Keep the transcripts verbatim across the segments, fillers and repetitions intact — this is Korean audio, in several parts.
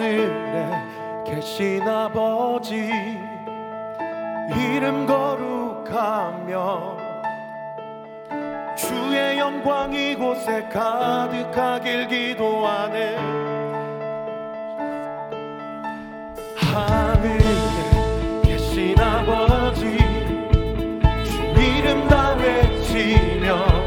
하늘에 계신 아버지 이름 거룩하며 주의 영광 이곳에 가득하길 기도하네. 하늘에 계신 아버지 주 이름 다 외치며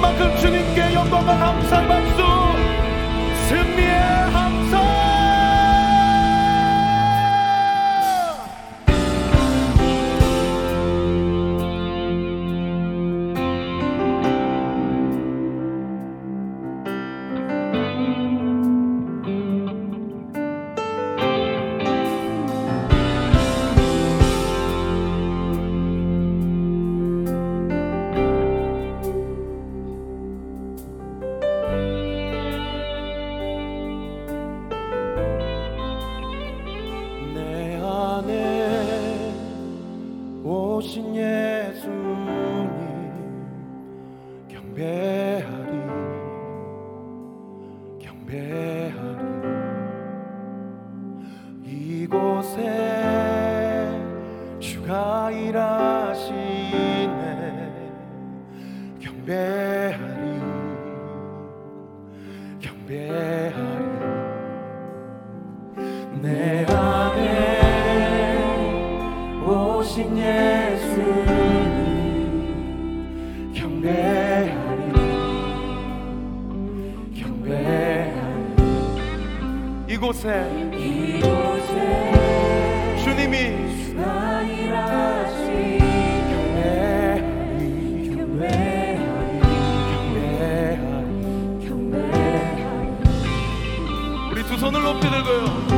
만큼 주님께 영광과 감사의 박수, 승리의 함성. 이곳에 주가 일하시네. 경배하리 경배하리 내 안에 오신 예수님 경배하리 경배하리 이곳에 주님이 주가 일하시네. 경배하리 경배하리 경배하리 경배하리 우리 두 손을 높이 들고요.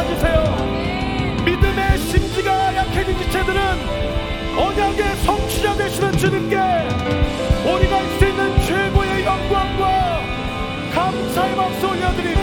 찾으세요. 믿음의 심지가 약해진 지체들은 언약의 성취자 되시는 주님께 우리가 할 수 있는 최고의 영광과 감사의 박수 올려드립니다.